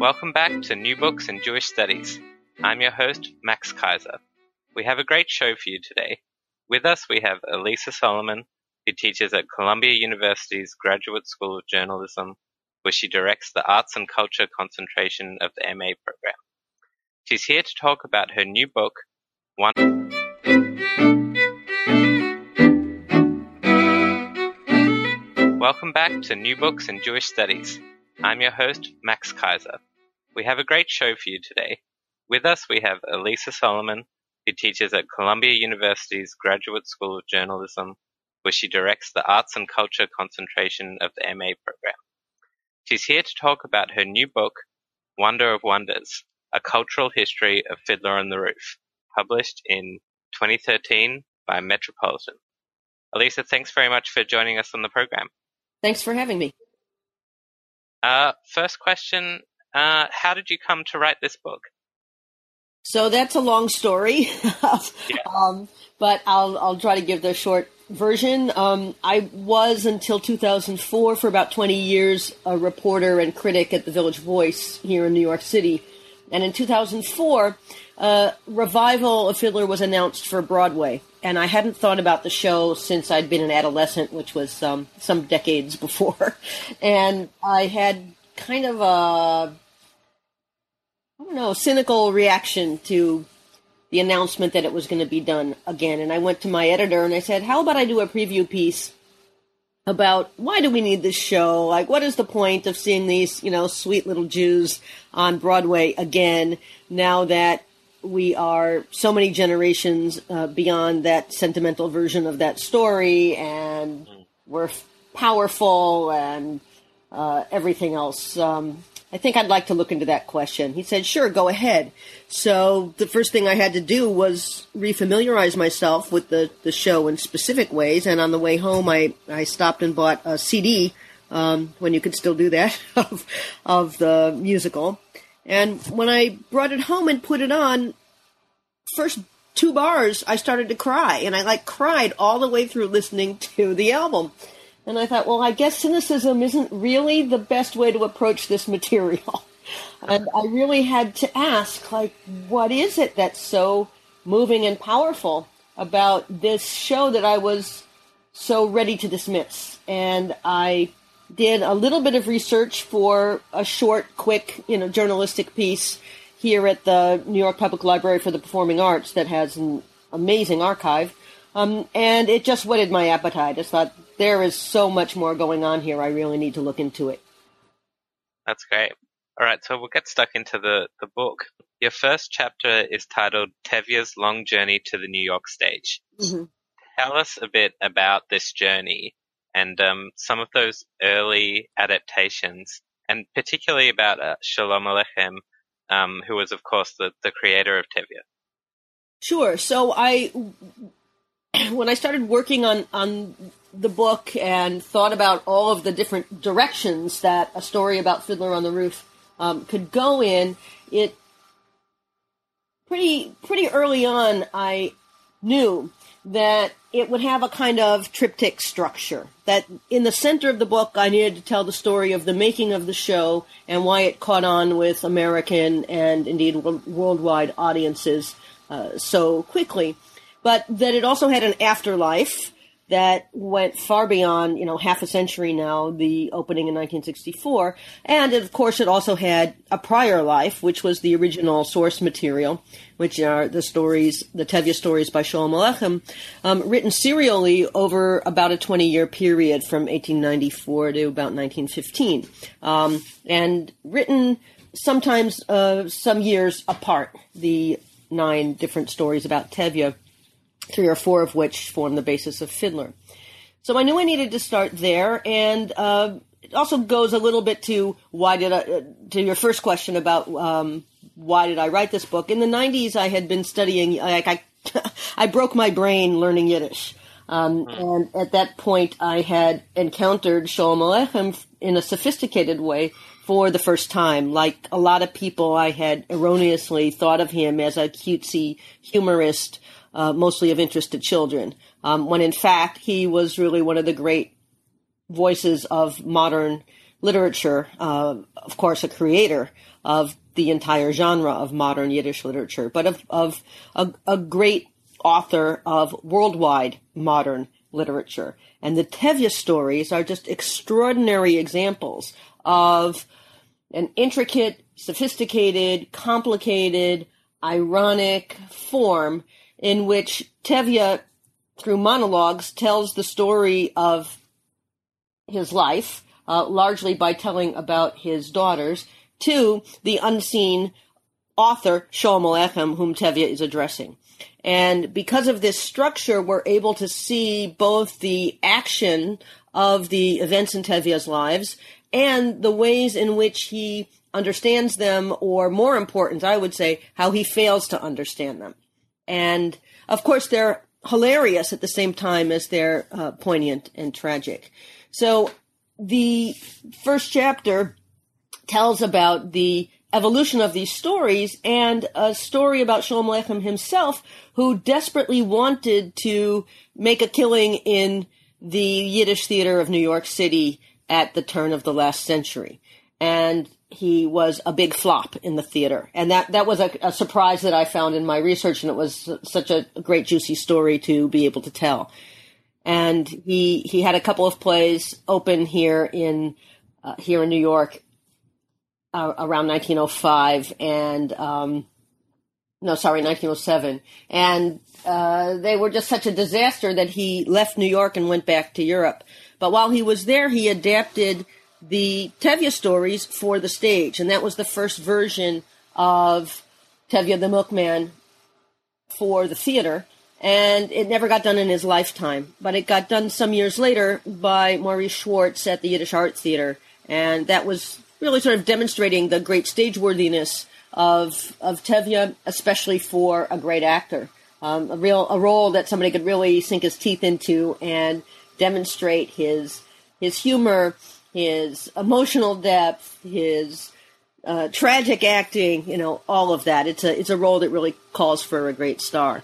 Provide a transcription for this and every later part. Welcome back to New Books in Jewish Studies. I'm your host, Max Kaiser. We have a great show for you today. With us we have Alisa Solomon, who teaches at Columbia University's Graduate School of Journalism, where she directs the Arts and Culture concentration of the MA program. She's here to talk about her new book, Welcome back to New Books in Jewish Studies. I'm your host, Max Kaiser. We have a great show for you today. With us we have Alisa Solomon, who teaches at Columbia University's Graduate School of Journalism, where she directs the Arts and Culture concentration of the MA program. She's here to talk about her new book, Wonder of Wonders, A Cultural History of Fiddler on the Roof, published in 2013 by Metropolitan. Alisa, thanks very much for joining us on the program. Thanks for having me. First question, how did you come to write this book? So that's a long story, but I'll try to give the short version. I was until 2004 for about 20 years a reporter and critic at the Village Voice here in New York City. And in 2004, revival of Fiddler was announced for Broadway. And I hadn't thought about the show since I'd been an adolescent, which was some decades before. And I had kind of a, cynical reaction to the announcement that it was going to be done again. And I went to my editor and I said, how about I do a preview piece about why do we need this show? Like, what is the point of seeing these, sweet little Jews on Broadway again now that we are so many generations beyond that sentimental version of that story, and we're powerful and everything else. I think I'd like to look into that question. He said, sure, go ahead. So the first thing I had to do was refamiliarize myself with the show in specific ways. And on the way home, I stopped and bought a CD, when you could still do that, of the musical. And when I brought it home and put it on, first two bars, I started to cry. And I cried all the way through listening to the album. And I thought, well, I guess cynicism isn't really the best way to approach this material. And I really had to ask, what is it that's so moving and powerful about this show that I was so ready to dismiss? And I did a little bit of research for a short, quick, journalistic piece here at the New York Public Library for the Performing Arts that has an amazing archive. And it just whetted my appetite. I thought, there is so much more going on here. I really need to look into it. That's great. All right, so we'll get stuck into the book. Your first chapter is titled Tevye's Long Journey to the New York Stage. Mm-hmm. Tell us a bit about this journey and some of those early adaptations, and particularly about Sholem Aleichem, who was, of course, the creator of Tevye. Sure. So when I started working on the book and thought about all of the different directions that a story about Fiddler on the Roof could go in, it pretty early on I knew that it would have a kind of triptych structure, that in the center of the book I needed to tell the story of the making of the show and why it caught on with American and indeed worldwide audiences so quickly. But that it also had an afterlife that went far beyond, half a century now, the opening in 1964. And, of course, it also had a prior life, which was the original source material, which are the Tevye stories by Sholem Aleichem, written serially over about a 20-year period from 1894 to about 1915, and written sometimes some years apart, the 9 different stories about Tevye, 3 or 4 of which form the basis of Fiddler. So I knew I needed to start there, and it also goes a little bit to why did I, to your first question about why did I write this book. In the 90s, I had been studying, like I broke my brain learning Yiddish. And at that point, I had encountered Sholem Aleichem in a sophisticated way for the first time. Like a lot of people, I had erroneously thought of him as a cutesy humorist, mostly of interest to children, when in fact, he was really one of the great voices of modern literature, of course, a creator of the entire genre of modern Yiddish literature, but of a great author of worldwide modern literature. And the Tevye stories are just extraordinary examples of an intricate, sophisticated, complicated, ironic form in which Tevye, through monologues, tells the story of his life, largely by telling about his daughters, to the unseen author, Sholem Aleichem, whom Tevye is addressing. And because of this structure, we're able to see both the action of the events in Tevye's lives and the ways in which he understands them, or more important, I would say, how he fails to understand them. And, of course, they're hilarious at the same time as they're poignant and tragic. So the first chapter tells about the evolution of these stories and a story about Sholem Aleichem himself, who desperately wanted to make a killing in the Yiddish theater of New York City at the turn of the last century. And he was a big flop in the theater. And that was a surprise that I found in my research, and it was such a great, juicy story to be able to tell. And he had a couple of plays open here in New York around 1905 and, 1907. And, they were just such a disaster that he left New York and went back to Europe. But while he was there, he adapted the Tevye stories for the stage. And that was the first version of Tevye the Milkman for the theater. And it never got done in his lifetime, but it got done some years later by Maurice Schwartz at the Yiddish Art Theater. And that was really sort of demonstrating the great stageworthiness of Tevye, especially for a great actor, a role that somebody could really sink his teeth into and demonstrate his humor, his emotional depth, his tragic acting, all of that. It's a role that really calls for a great star.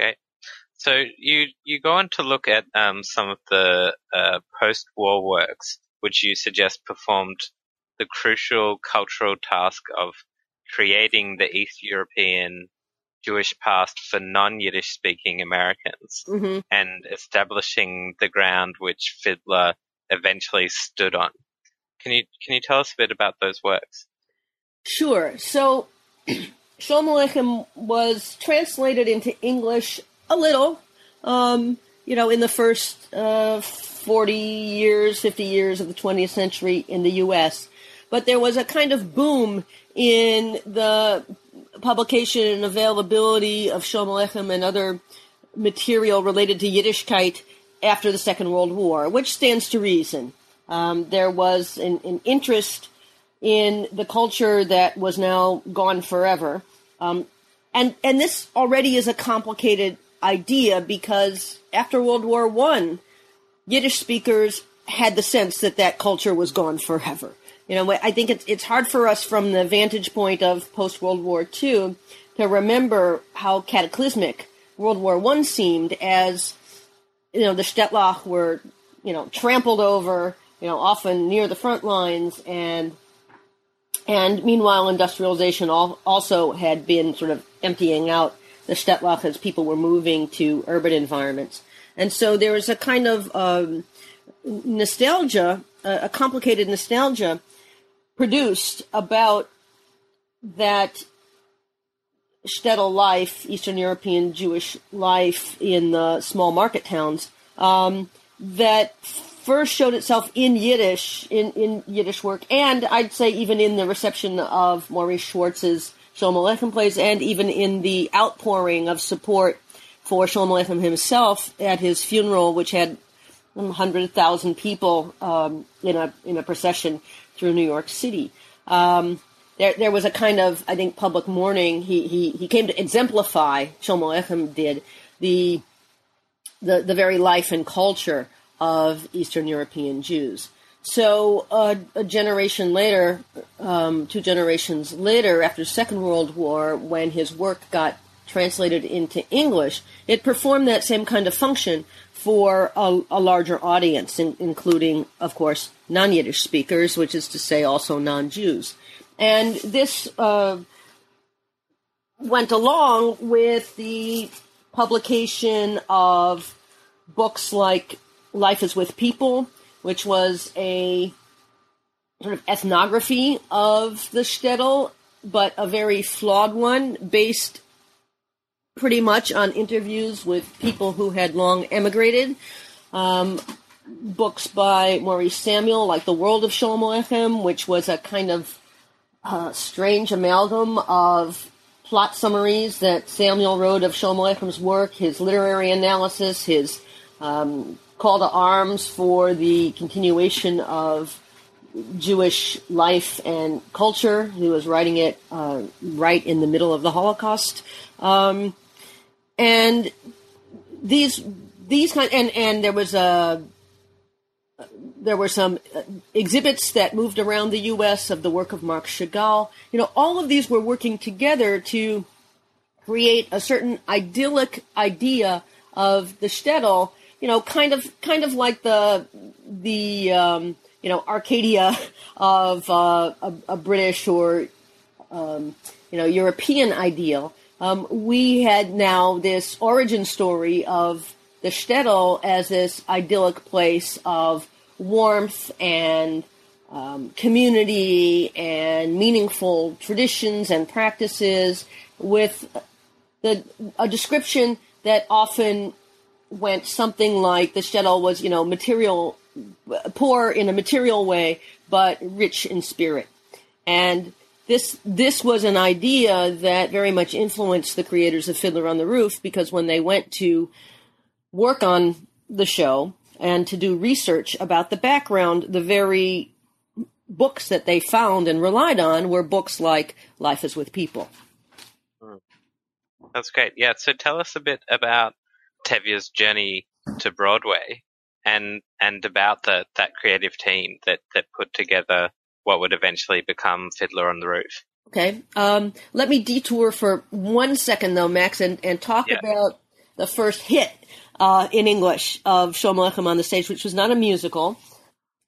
Okay. So you go on to look at some of the post-war works, which you suggest performed the crucial cultural task of creating the East European Jewish past for non-Yiddish speaking Americans, mm-hmm. and establishing the ground which Fiddler eventually stood on. Can you tell us a bit about those works? Sure. So Sholem Aleichem was translated into English a little, in the first 50 years of the 20th century in the U.S. But there was a kind of boom in the publication and availability of Sholem Aleichem and other material related to Yiddishkeit after the Second World War, which stands to reason. There was an interest in the culture that was now gone forever. And this already is a complicated idea, because after World War I, Yiddish speakers had the sense that culture was gone forever. I think it's hard for us from the vantage point of post-World War II to remember how cataclysmic World War I seemed, as, the Shtetlach were, trampled over, often near the front lines, and meanwhile industrialization also had been sort of emptying out the Shtetlach as people were moving to urban environments. And so there was a kind of nostalgia, a complicated nostalgia produced about that shtetl life, Eastern European Jewish life in the small market towns, that first showed itself in Yiddish, in Yiddish work, and I'd say even in the reception of Maurice Schwartz's Sholem Aleichem plays, and even in the outpouring of support for Sholem Aleichem himself at his funeral, which had 100,000 people in a procession through New York City. There was a kind of, I think, public mourning. He came to exemplify, Sholem Aleichem did, the very life and culture of Eastern European Jews. So a generation later, two generations later, after the Second World War, when his work got translated into English, it performed that same kind of function for a larger audience, including, of course, non-Yiddish speakers, which is to say also non-Jews. And this went along with the publication of books like Life is with People, which was a sort of ethnography of the shtetl, but a very flawed one, based pretty much on interviews with people who had long emigrated. Books by Maurice Samuel, like The World of Sholem Aleichem, which was a kind of strange amalgam of plot summaries that Samuel wrote of Sholem Aleichem's work, his literary analysis, his call to arms for the continuation of Jewish life and culture. He was writing it right in the middle of the Holocaust, and these kind and there were some exhibits that moved around the U.S. of the work of Marc Chagall. You know, all of these were working together to create a certain idyllic idea of the shtetl. You know, kind of like the you know, Arcadia of a British or you know, European ideal. We had now this origin story of the shtetl as this idyllic place of warmth and community and meaningful traditions and practices, with a description that often went something like the shtetl was, you know, material, poor in a material way, but rich in spirit. And this was an idea that very much influenced the creators of Fiddler on the Roof, because when they went to work on the show and to do research about the background, the very books that they found and relied on were books like Life is with People. That's great. Yeah. So tell us a bit about Tevye's journey to Broadway, and about that creative team that put together what would eventually become Fiddler on the Roof. Okay. Let me detour for 1 second, though, Max, and talk about the first hit in English of Sholem Aleichem on the Stage, which was not a musical.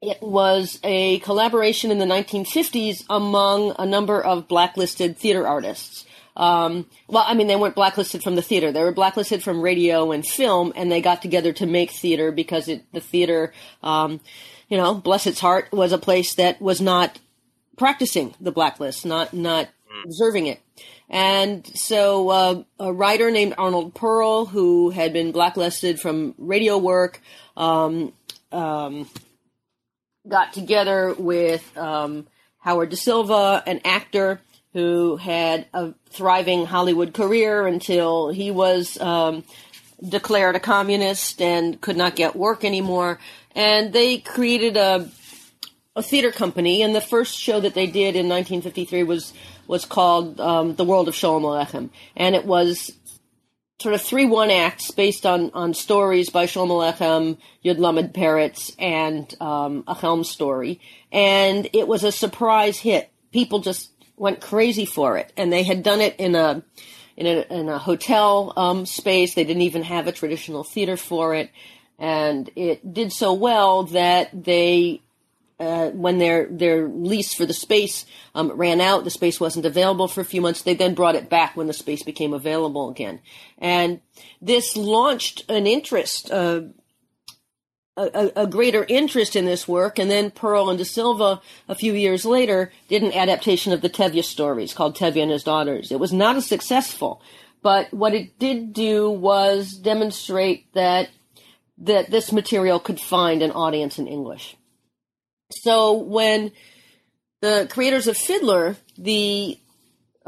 It was a collaboration in the 1950s among a number of blacklisted theater artists. Well, I mean, they weren't blacklisted from the theater. They were blacklisted from radio and film, and they got together to make theater because the theater, you know, bless its heart, was a place that was not practicing the blacklist, not observing it. And so a writer named Arnold Pearl, who had been blacklisted from radio work, got together with Howard Da Silva, an actor who had a thriving Hollywood career until he was declared a communist and could not get work anymore. And they created a theater company, and the first show that they did in 1953 was called The World of Sholem Aleichem. And it was sort of 3 one-acts based on stories by Sholem Aleichem, Yud Lamed Peretz, and a Helm story. And it was a surprise hit. People just went crazy for it, and they had done it in a hotel space. They didn't even have a traditional theater for it, and it did so well that they, when their lease for the space ran out, the space wasn't available for a few months. They then brought it back when the space became available again, and this launched an interest, a greater interest in this work. And then Pearl and Da Silva, a few years later, did an adaptation of the Tevye stories called Tevye and His Daughters. It was not as successful, but what it did do was demonstrate that this material could find an audience in English. So when the creators of Fiddler, the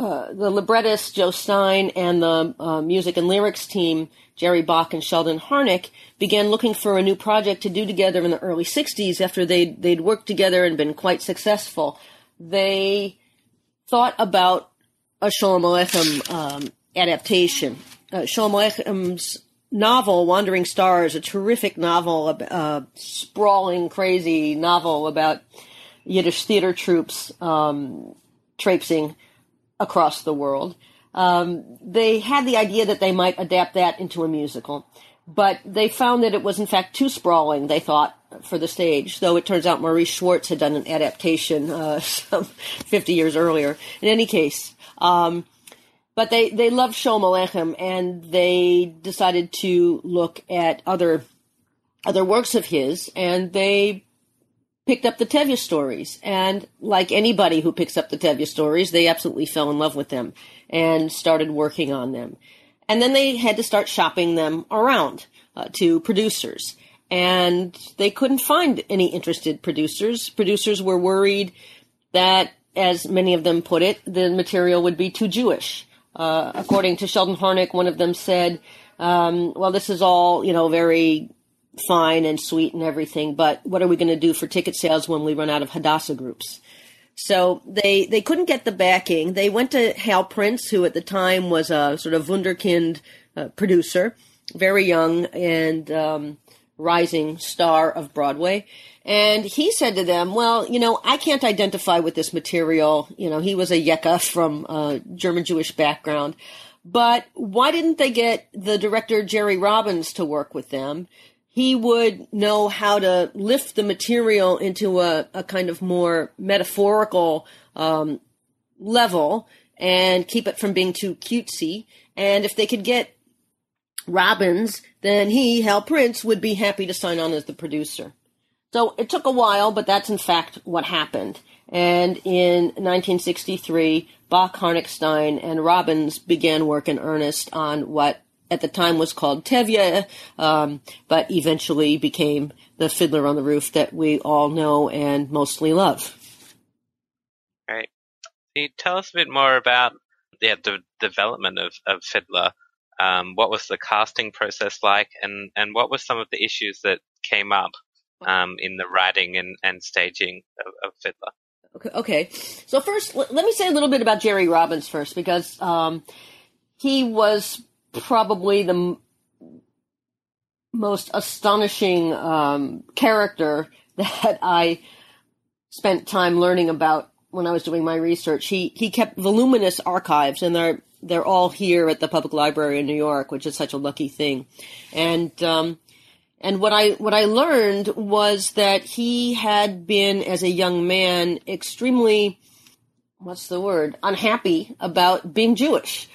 the librettist Joe Stein and the music and lyrics team, Jerry Bock and Sheldon Harnick, began looking for a new project to do together in the early 60s after they'd worked together and been quite successful. They thought about a Sholem Aleichem adaptation. Sholem Aleichem's novel, Wandering Stars, a terrific novel, sprawling, crazy novel about Yiddish theater troupes traipsing across the world. They had the idea that they might adapt that into a musical, but they found that it was in fact too sprawling, they thought, for the stage, though it turns out Maurice Schwartz had done an adaptation some 50 years earlier. In any case, but they loved Sholem Aleichem, and they decided to look at other works of his, and they picked up the Tevye stories, and like anybody who picks up the Tevye stories, they absolutely fell in love with them and started working on them. And then they had to start shopping them around to producers, and they couldn't find any interested producers. Producers were worried that, as many of them put it, the material would be too Jewish. According to Sheldon Harnick, one of them said, well, this is all, very fine and sweet and everything, but what are we going to do for ticket sales when we run out of Hadassah groups? So they couldn't get the backing. They went to Hal Prince, who at the time was a sort of wunderkind producer, very young and rising star of Broadway. And he said to them, well, I can't identify with this material. He was a Yekka from a German Jewish background. But why didn't they get the director Jerry Robbins to work with them? He would know how to lift the material into a kind of more metaphorical level and keep it from being too cutesy. And if they could get Robbins, then Hal Prince, would be happy to sign on as the producer. So it took a while, but that's in fact what happened. And in 1963, Bock, Harnick, Stein, and Robbins began work in earnest on what at the time was called Tevye, but eventually became the Fiddler on the Roof that we all know and mostly love. All right. Can you tell us a bit more about the development of Fiddler? What was the casting process like, and what were some of the issues that came up in the writing and staging of Fiddler? Okay. So first, let me say a little bit about Jerry Robbins first, because he was probably the most astonishing character that I spent time learning about when I was doing my research. He kept voluminous archives, and they're all here at the Public Library in New York, which is such a lucky thing. And what I learned was that he had been, as a young man, extremely unhappy about being Jewish.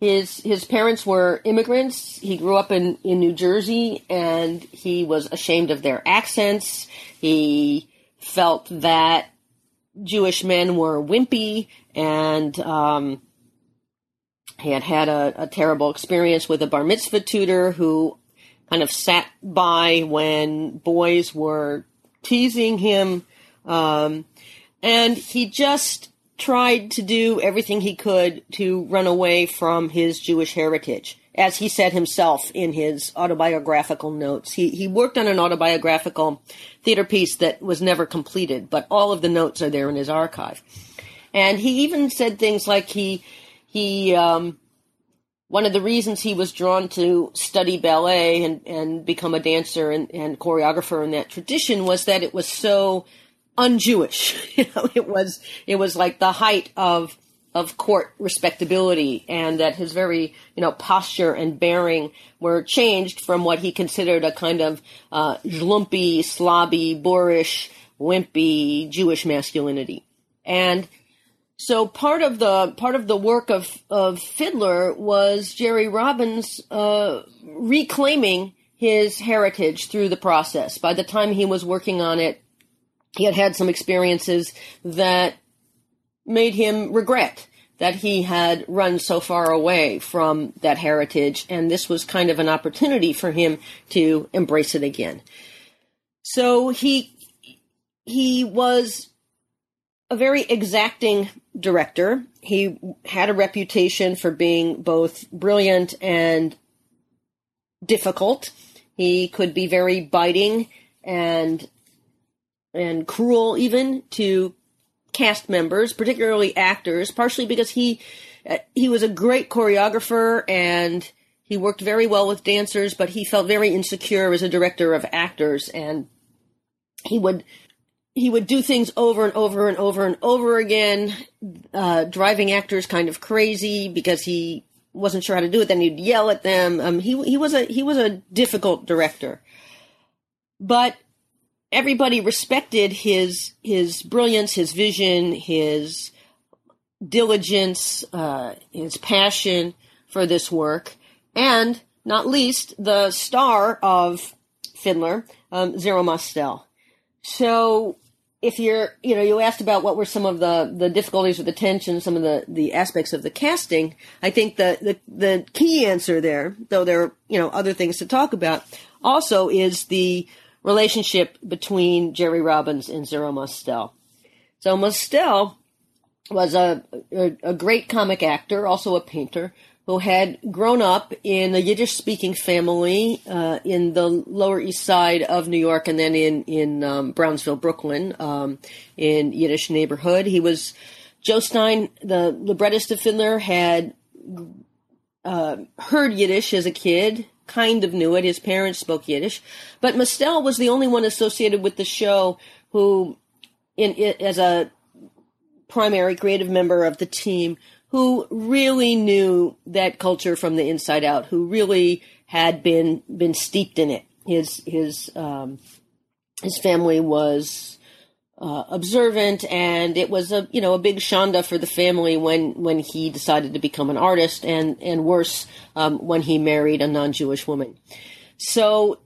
His parents were immigrants. He grew up in New Jersey, and he was ashamed of their accents. He felt that Jewish men were wimpy, and he had a terrible experience with a bar mitzvah tutor who kind of sat by when boys were teasing him. And he just tried to do everything he could to run away from his Jewish heritage, as he said himself in his autobiographical notes. He worked on an autobiographical theater piece that was never completed, but all of the notes are there in his archive. And he even said things like one of the reasons he was drawn to study ballet and become a dancer and choreographer in that tradition was that it was so un-Jewish. It was like the height of court respectability, and that his very, posture and bearing were changed from what he considered a kind of zlumpy, slobby, boorish, wimpy Jewish masculinity. And so part of the work of Fiddler was Jerry Robbins reclaiming his heritage through the process. By the time he was working on it, he had some experiences that made him regret that he had run so far away from that heritage, and this was kind of an opportunity for him to embrace it again. So he was a very exacting director. He had a reputation for being both brilliant and difficult. He could be very biting and cruel even to cast members, particularly actors, partially because he was a great choreographer and he worked very well with dancers, but he felt very insecure as a director of actors, and he would do things over and over and over and over again, driving actors kind of crazy because he wasn't sure how to do it. Then he'd yell at them. He was a difficult director, but everybody respected his brilliance, his vision, his diligence, his passion for this work, and not least the star of Fiddler, Zero Mostel. So if you asked about what were some of the difficulties or the tension, some of the aspects of the casting, I think the key answer there, though there are, other things to talk about, also is the relationship between Jerry Robbins and Zero Mostel. So Mostel was a great comic actor, also a painter, who had grown up in a Yiddish-speaking family in the Lower East Side of New York, and then in Brownsville, Brooklyn, in Yiddish neighborhood. He was Joe Stein, the librettist of Fiddler, had heard Yiddish as a kid, kind of knew it. His parents spoke Yiddish, but Mostel was the only one associated with the show who, as a primary creative member of the team, who really knew that culture from the inside out, who really had been steeped in it. His family was observant, and it was a big shanda for the family when he decided to become an artist, and worse, when he married a non-Jewish woman. So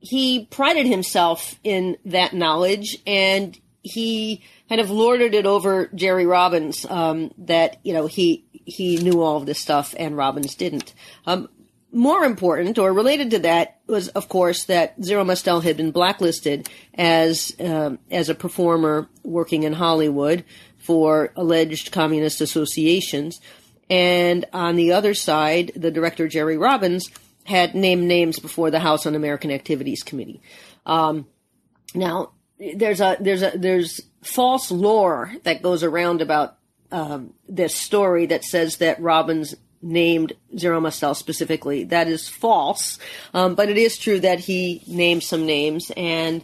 he prided himself in that knowledge, and he kind of lorded it over Jerry Robbins, that, he knew all of this stuff and Robbins didn't. More important or related to that was, of course, that Zero Mostel had been blacklisted as a performer working in Hollywood for alleged communist associations. And on the other side, the director, Jerry Robbins, had named names before the House Un-American Activities Committee. Now, there's false lore that goes around about this story that says that Robbins named Zero Mostel specifically. That is false, but it is true that he named some names, and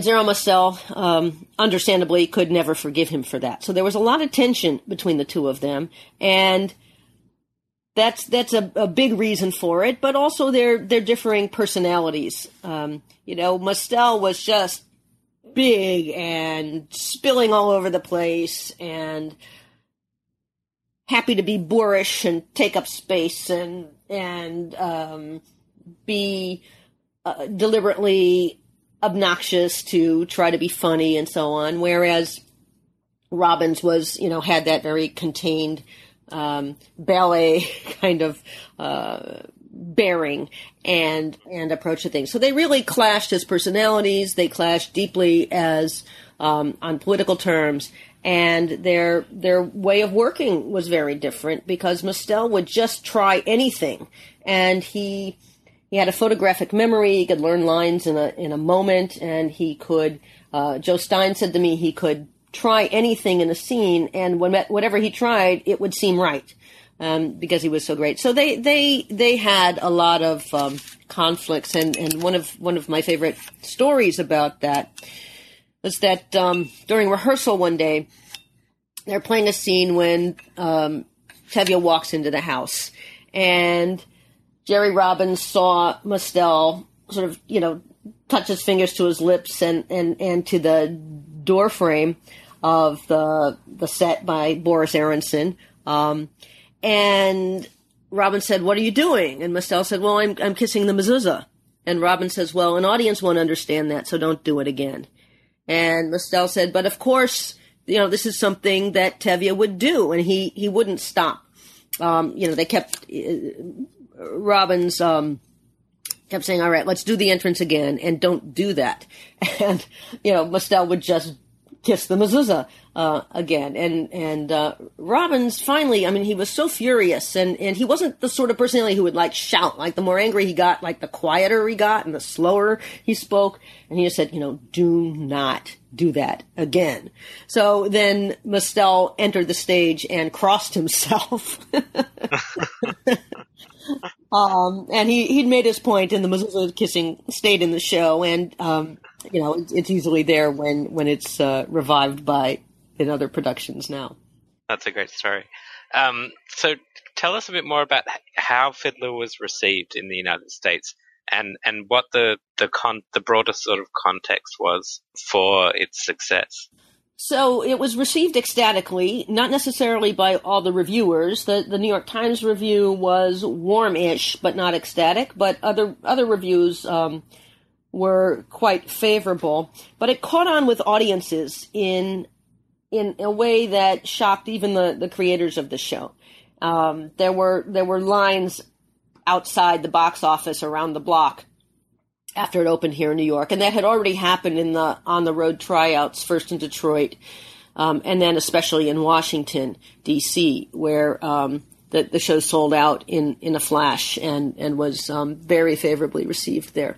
Zero Mostel, understandably, could never forgive him for that. So there was a lot of tension between the two of them, and that's a big reason for it, but also their differing personalities. Mostel was just big and spilling all over the place and happy to be boorish and take up space and be deliberately obnoxious to try to be funny and so on. Whereas Robbins was, had that very contained ballet kind of bearing and approach to things. So they really clashed as personalities. They clashed deeply as on political terms, and their way of working was very different because Mostel would just try anything, and he had a photographic memory. He could learn lines in a moment, and he could. Joe Stein said to me he could try anything in a scene, and whatever he tried, it would seem right, because he was so great. So they had a lot of conflicts, and one of my favorite stories about that was that during rehearsal one day, they're playing a scene when Tevye walks into the house, and Jerry Robbins saw Mostel sort of touch his fingers to his lips and to the door frame of the set by Boris Aronson. And Robbins said, "What are you doing?" And Mostel said, "Well, I'm kissing the mezuzah." And Robbins says, "Well, an audience won't understand that, so don't do it again." And Mostel said, "But of course, this is something that Tevye would do," and he wouldn't stop. They kept Robbins kept saying, "All right, let's do the entrance again," and don't do that. And Mostel would just kiss the mezuzah again. And Robbins finally, I mean, he was so furious, and he wasn't the sort of personality who would like shout. Like the more angry he got, like the quieter he got and the slower he spoke. And he just said, you know, do not do that again. So then Mostel entered the stage and crossed himself. And he'd made his point, and the mezuzah kissing stayed in the show, and you know, it's easily there when it's revived by in other productions now. That's a great story. So tell us a bit more about how Fiddler was received in the United States, and what the broader sort of context was for its success. So it was received ecstatically, not necessarily by all the reviewers. The New York Times review was warm-ish, but not ecstatic. But other reviews were quite favorable. But it caught on with audiences in a way that shocked even the creators of the show. There were lines outside the box office around the block after it opened here in New York, and that had already happened in the on-the-road tryouts, first in Detroit, and then especially in Washington, D.C., where the show sold out in a flash and was very favorably received there.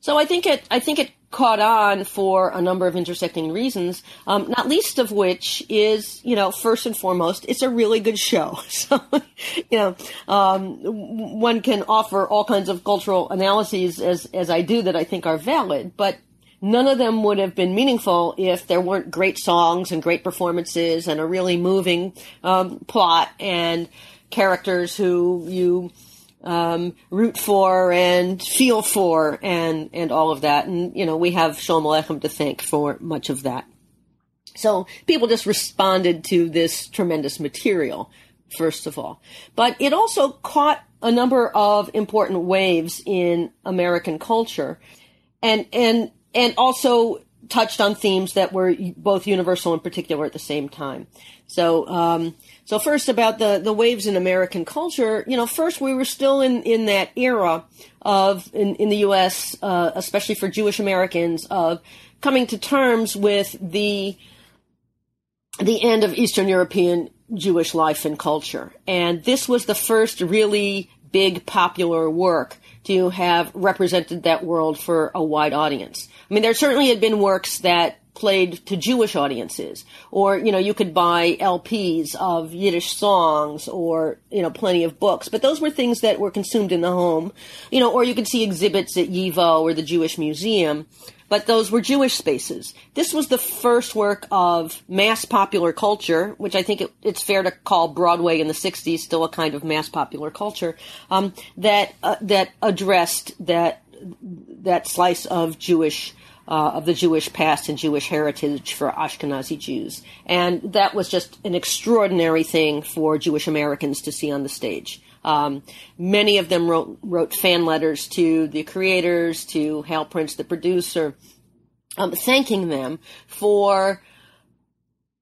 So I think it caught on for a number of intersecting reasons, not least of which is, you know, first and foremost, it's a really good show. So, you know, one can offer all kinds of cultural analyses as I do that I think are valid, but none of them would have been meaningful if there weren't great songs and great performances and a really moving plot and characters who you root for and feel for and all of that. And, you know, we have Sholem Aleichem to thank for much of that. So people just responded to this tremendous material, first of all. But it also caught a number of important waves in American culture and also touched on themes that were both universal and particular at the same time. So, so first about the waves in American culture, you know, first we were still in that era of, in the U.S., especially for Jewish Americans, of coming to terms with the end of Eastern European Jewish life and culture. And this was the first really big popular work to have represented that world for a wide audience. I mean, there certainly had been works that played to Jewish audiences, or, you know, you could buy LPs of Yiddish songs or, you know, plenty of books, but those were things that were consumed in the home, you know, or you could see exhibits at YIVO or the Jewish Museum, but those were Jewish spaces. This was the first work of mass popular culture, which I think it's fair to call Broadway in the 60s still a kind of mass popular culture, that addressed that slice of Jewish of the Jewish past and Jewish heritage for Ashkenazi Jews. And that was just an extraordinary thing for Jewish Americans to see on the stage. Many of them wrote fan letters to the creators, to Hal Prince, the producer, thanking them for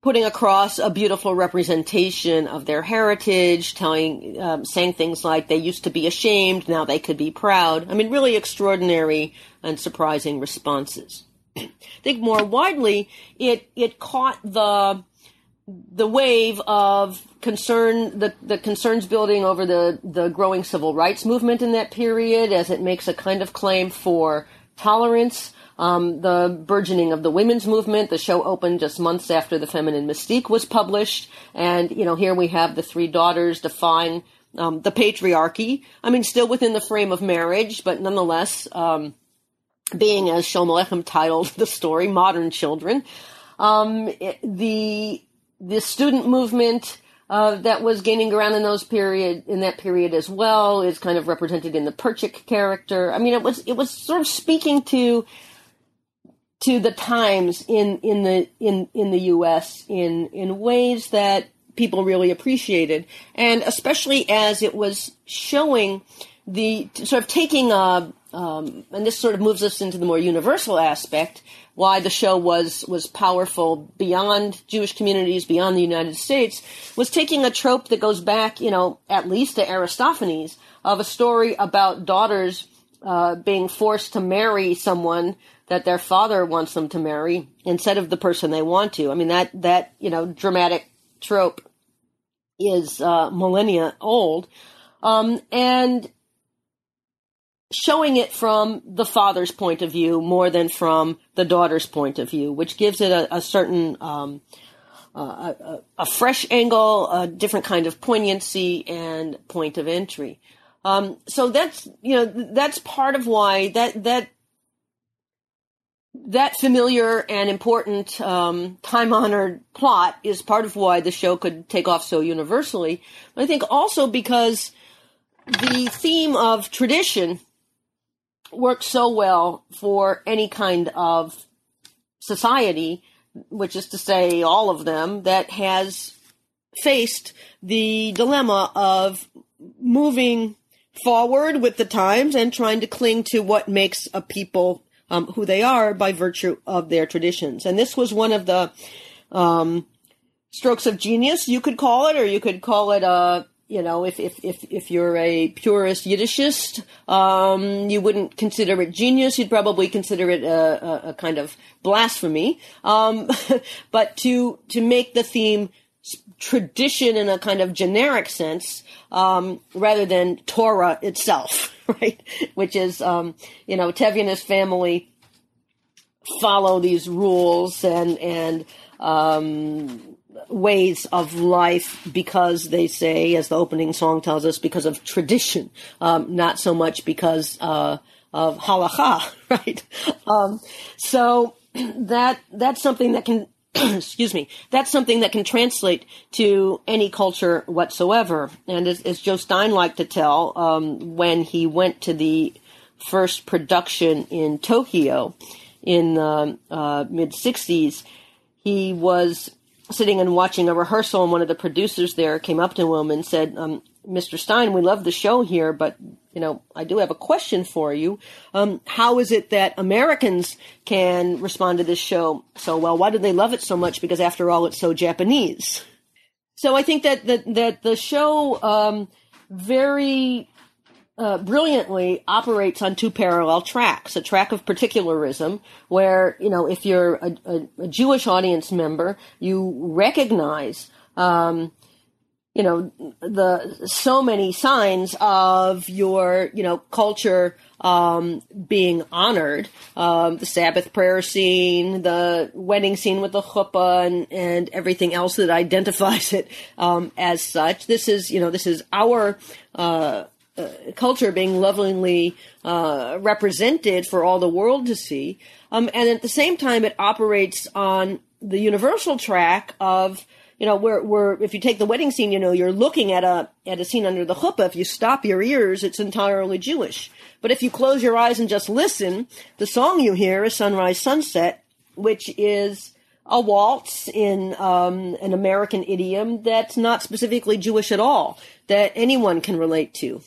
putting across a beautiful representation of their heritage, saying things like they used to be ashamed, now they could be proud. I mean, really extraordinary and surprising responses. I think more widely, it caught the wave of concern, the concerns building over the growing civil rights movement in that period, as it makes a kind of claim for tolerance. The burgeoning of the women's movement. The show opened just months after the Feminine Mystique was published. And, you know, here we have the three daughters defying the patriarchy. I mean, still within the frame of marriage, but nonetheless, being, as Sholem Aleichem titled the story, modern children. The student movement that was gaining ground in that period as well is kind of represented in the Perchik character. I mean, it was sort of speaking to the times in the U.S. in ways that people really appreciated, and especially as it was showing the sort of taking and this sort of moves us into the more universal aspect, why the show was powerful beyond Jewish communities, beyond the United States, was taking a trope that goes back, you know, at least to Aristophanes, of a story about daughters being forced to marry someone that their father wants them to marry instead of the person they want to. I mean, that you know, dramatic trope is millennia old. And showing it from the father's point of view more than from the daughter's point of view, which gives it a certain a fresh angle, a different kind of poignancy and point of entry. So that's, you know, that's part of why that familiar and important time-honored plot is part of why the show could take off so universally. But I think also because the theme of tradition works so well for any kind of society, which is to say all of them, that has faced the dilemma of moving forward with the times and trying to cling to what makes a people who they are by virtue of their traditions. And this was one of the strokes of genius, you could call it, or you could call it a, you know, if you're a purist Yiddishist, you wouldn't consider it genius. You'd probably consider it a kind of blasphemy. But to make the theme tradition in a kind of generic sense, rather than Torah itself, right? Which is, you know, Tevye and his family follow these rules and ways of life because they say, as the opening song tells us, because of tradition, not so much because of halakha, right? So that's something that can, excuse me, that's something that can translate to any culture whatsoever. And as Joe Stein liked to tell, when he went to the first production in Tokyo in the mid-'60s, he was sitting and watching a rehearsal, and one of the producers there came up to him and said, Mr. Stein, we love the show here, but, you know, I do have a question for you. How is it that Americans can respond to this show so well? Why do they love it so much? Because after all, it's so Japanese. So I think that the show very brilliantly operates on two parallel tracks, a track of particularism where, you know, if you're a Jewish audience member, you recognize, you know, so many signs of your, you know, culture being honored, the Sabbath prayer scene, the wedding scene with the chuppah, and everything else that identifies it as such. This is our culture being lovingly represented for all the world to see. And at the same time, it operates on the universal track of, you know, where if you take the wedding scene, you know, you're looking at a scene under the chuppah. If you stop your ears, it's entirely Jewish. But if you close your eyes and just listen, the song you hear is Sunrise Sunset, which is a waltz in an American idiom that's not specifically Jewish at all, that anyone can relate to.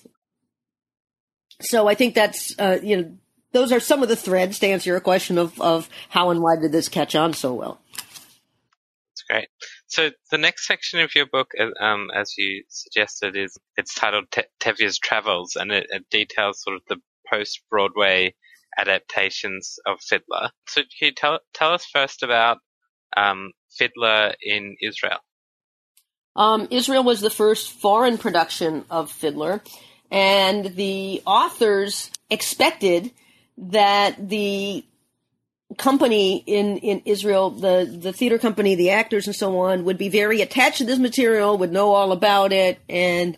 So I think that's, you know, those are some of the threads to answer your question of how and why did this catch on so well. That's great. So the next section of your book, as you suggested, it's titled Tevye's Travels, and it details sort of the post-Broadway adaptations of Fiddler. So can you tell us first about Fiddler in Israel? Israel was the first foreign production of Fiddler. And the authors expected that the company in Israel, the theater company, the actors and so on, would be very attached to this material, would know all about it, and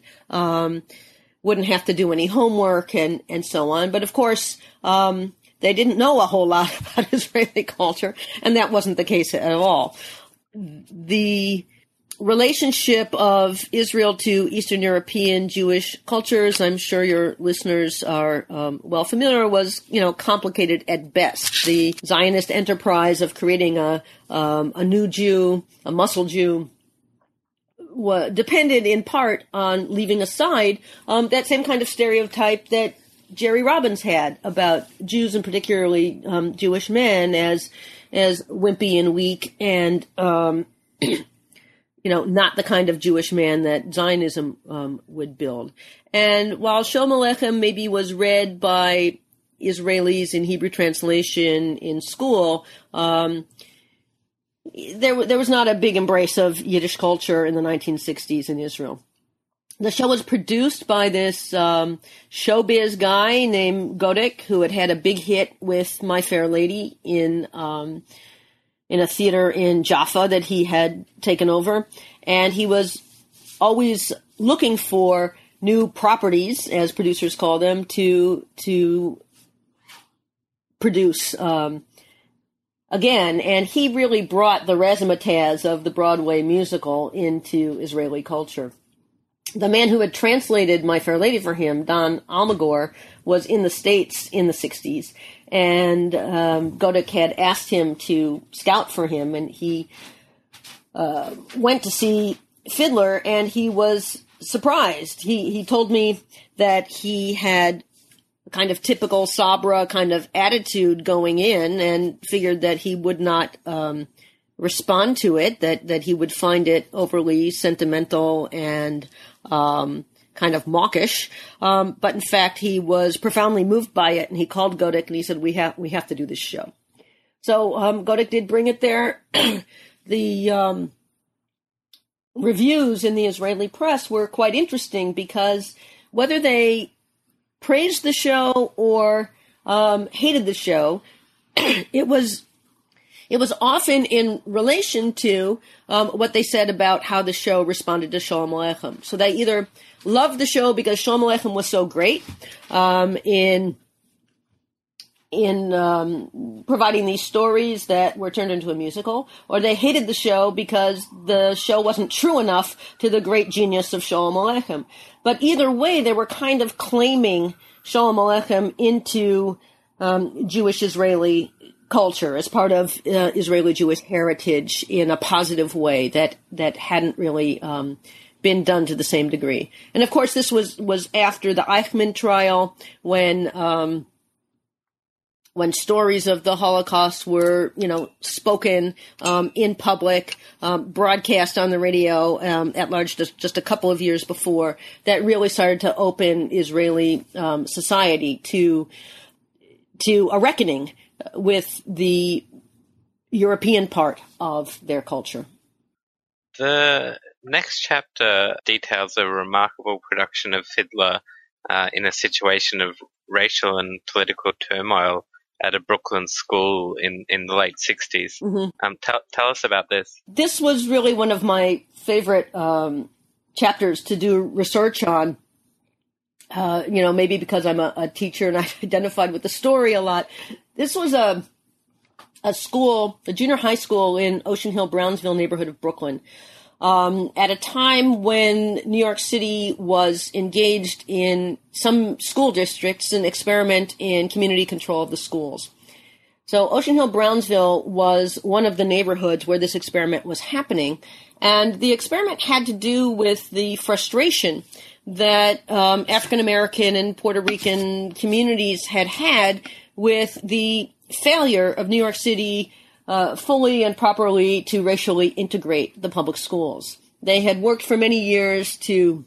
wouldn't have to do any homework and so on. But of course, they didn't know a whole lot about Israeli culture, and that wasn't the case at all. The relationship of Israel to Eastern European Jewish cultures, I'm sure your listeners are well familiar, was, you know, complicated at best. The Zionist enterprise of creating a new Jew, a muscle Jew, depended in part on leaving aside that same kind of stereotype that Jerry Robbins had about Jews, and particularly Jewish men, as wimpy and weak and you know, not the kind of Jewish man that Zionism would build. And while Sholem Aleichem maybe was read by Israelis in Hebrew translation in school, there was not a big embrace of Yiddish culture in the 1960s in Israel. The show was produced by this showbiz guy named Godek, who had had a big hit with My Fair Lady in a theater in Jaffa that he had taken over. And he was always looking for new properties, as producers call them, to produce again. And he really brought the razzmatazz of the Broadway musical into Israeli culture. The man who had translated My Fair Lady for him, Don Almagor, was in the States in the 60s. And Godek had asked him to scout for him, and he went to see Fiddler, and he was surprised. He told me that he had a kind of typical Sabra kind of attitude going in, and figured that he would not respond to it, that he would find it overly sentimental and kind of mawkish. But in fact, he was profoundly moved by it, and he called Godek and he said, we have to do this show. So Godek did bring it there. The reviews in the Israeli press were quite interesting, because whether they praised the show or hated the show, it was often in relation to what they said about how the show responded to Sholem Aleichem. So they either loved the show because Sholem Aleichem was so great in providing these stories that were turned into a musical, or they hated the show because the show wasn't true enough to the great genius of Sholem Aleichem. But either way, they were kind of claiming Sholem Aleichem into Jewish Israeli culture as part of Israeli Jewish heritage in a positive way that hadn't really been done to the same degree. And of course, this was after the Eichmann trial, when stories of the Holocaust were, spoken in public, broadcast on the radio at large just a couple of years before, that really started to open Israeli society to a reckoning with the European part of their culture. The next chapter details a remarkable production of Fiddler in a situation of racial and political turmoil at a Brooklyn school in the late 60s. Mm-hmm. Tell us about this. This was really one of my favorite chapters to do research on. Maybe because I'm a teacher and I identified with the story a lot. This was a school, a junior high school in Ocean Hill-Brownsville neighborhood of Brooklyn, at a time when New York City was engaged in some school districts, an experiment in community control of the schools. So Ocean Hill-Brownsville was one of the neighborhoods where this experiment was happening. And the experiment had to do with the frustration that African-American and Puerto Rican communities had with the failure of New York City fully and properly to racially integrate the public schools. They had worked for many years to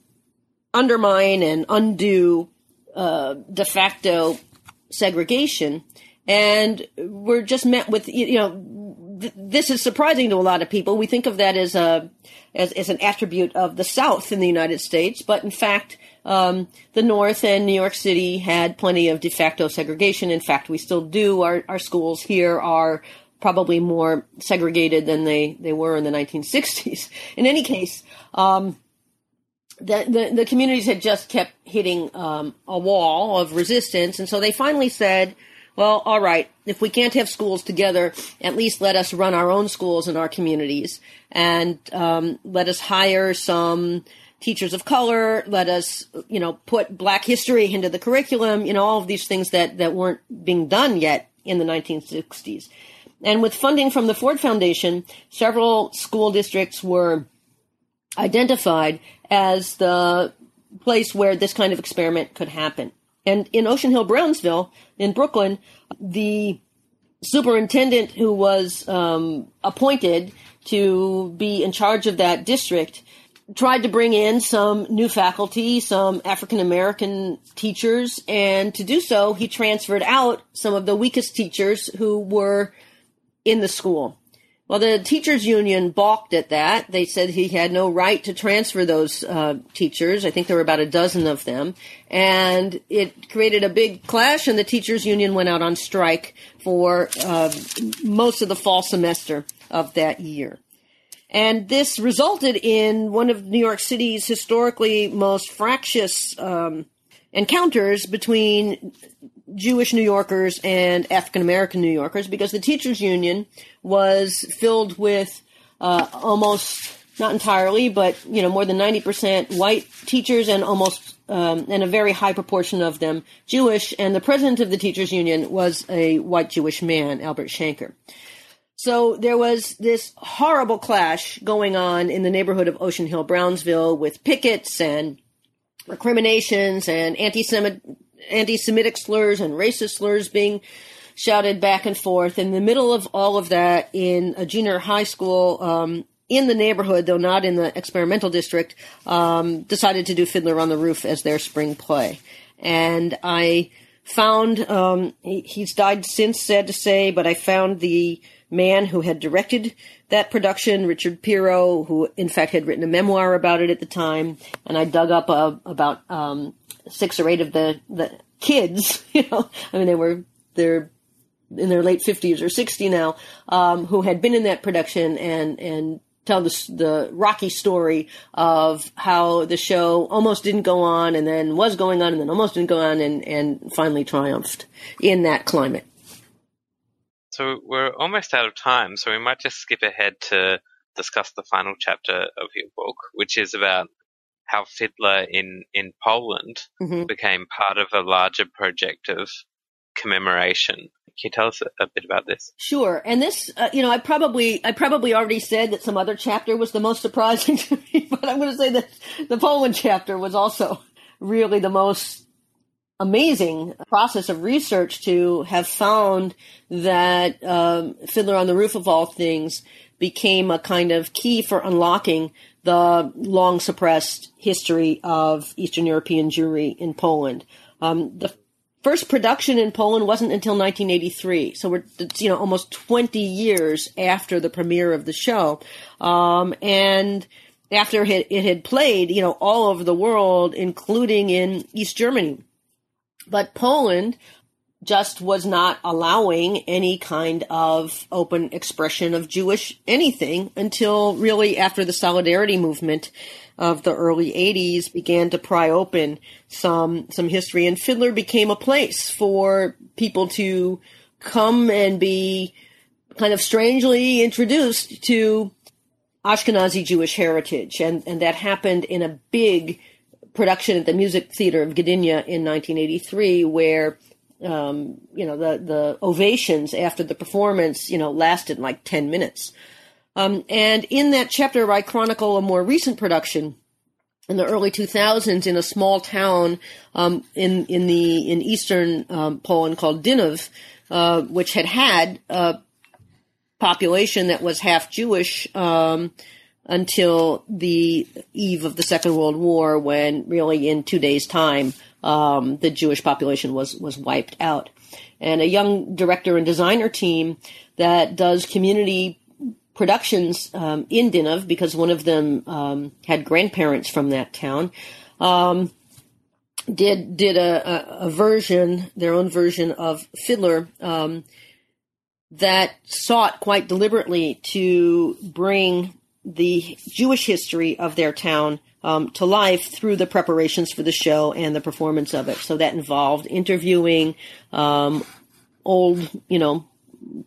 undermine and undo de facto segregation, and were just met with, this is surprising to a lot of people. We think of that as an attribute of the South in the United States, but in fact, the North and New York City had plenty of de facto segregation. In fact, we still do. Our schools here are probably more segregated than they were in the 1960s. In any case, the communities had just kept hitting a wall of resistance, and so they finally said, well, all right, if we can't have schools together, at least let us run our own schools in our communities, and let us hire some teachers of color, let us, put Black history into the curriculum, all of these things that weren't being done yet in the 1960s. And with funding from the Ford Foundation, several school districts were identified as the place where this kind of experiment could happen. And in Ocean Hill-Brownsville, in Brooklyn, the superintendent who was appointed to be in charge of that district tried to bring in some new faculty, some African-American teachers, and to do so, he transferred out some of the weakest teachers who were in the school. Well, the teachers union balked at that. They said he had no right to transfer those teachers. I think there were about a dozen of them. And it created a big clash, and the teachers union went out on strike for most of the fall semester of that year. And this resulted in one of New York City's historically most fractious encounters between Jewish New Yorkers and African-American New Yorkers, because the teachers union was filled with almost, not entirely, but, you know, more than 90% white teachers and almost, and a very high proportion of them Jewish. And the president of the teachers union was a white Jewish man, Albert Shanker. So there was this horrible clash going on in the neighborhood of Ocean Hill-Brownsville with pickets and recriminations and anti-Semitic slurs and racist slurs being shouted back and forth. In the middle of all of that, in a junior high school in the neighborhood, though not in the experimental district, decided to do Fiddler on the Roof as their spring play. And I found, he's died since, sad to say, but I found the man who had directed that production, Richard Pirro, who in fact had written a memoir about it at the time, and I dug up about 6 or 8 of the kids, you know, I mean, they're in their late 50s or 60 now, who had been in that production and tell the rocky story of how the show almost didn't go on and then was going on and then almost didn't go on and finally triumphed in that climate. So we're almost out of time, so we might just skip ahead to discuss the final chapter of your book, which is about how Fiddler in Poland became part of a larger project of commemoration. Can you tell us a bit about this? Sure. And this, you know, I probably already said that some other chapter was the most surprising to me, but I'm going to say that the Poland chapter was also really the most amazing process of research to have found that Fiddler on the Roof, of all things, became a kind of key for unlocking the long-suppressed history of Eastern European Jewry in Poland. The first production in Poland wasn't until 1983, so we're almost 20 years after the premiere of the show, and after it had played, all over the world, including in East Germany. But Poland just was not allowing any kind of open expression of Jewish anything until really after the Solidarity movement of the early 80s began to pry open some history. And Fiddler became a place for people to come and be kind of strangely introduced to Ashkenazi Jewish heritage. And that happened in a big production at the Music Theater of Gdynia in 1983, where, the ovations after the performance, lasted like 10 minutes. And in that chapter, I chronicle a more recent production in the early 2000s in a small town in eastern Poland called Dinów, which had a population that was half Jewish, until the eve of the Second World War, when really in 2 days' time, the Jewish population was wiped out. And a young director and designer team that does community productions in Dinov, because one of them had grandparents from that town, did a version, their own version of Fiddler, that sought quite deliberately to bring the Jewish history of their town to life through the preparations for the show and the performance of it. So that involved interviewing old,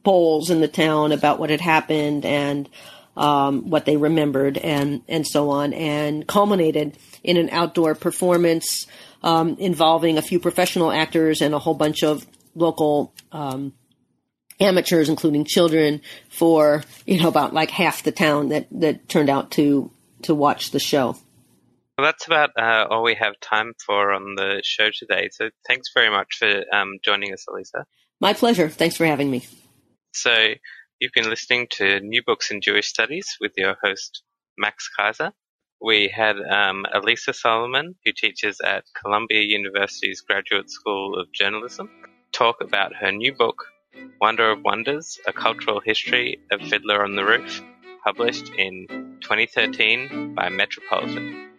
Poles in the town about what had happened and what they remembered and so on, and culminated in an outdoor performance involving a few professional actors and a whole bunch of local amateurs, including children, for, about like half the town that turned out to watch the show. Well, that's about all we have time for on the show today. So thanks very much for joining us, Alisa. My pleasure. Thanks for having me. So you've been listening to New Books in Jewish Studies with your host, Max Kaiser. We had Alisa Solomon, who teaches at Columbia University's Graduate School of Journalism, talk about her new book, Wonder of Wonders, A Cultural History of Fiddler on the Roof, published in 2013 by Metropolitan.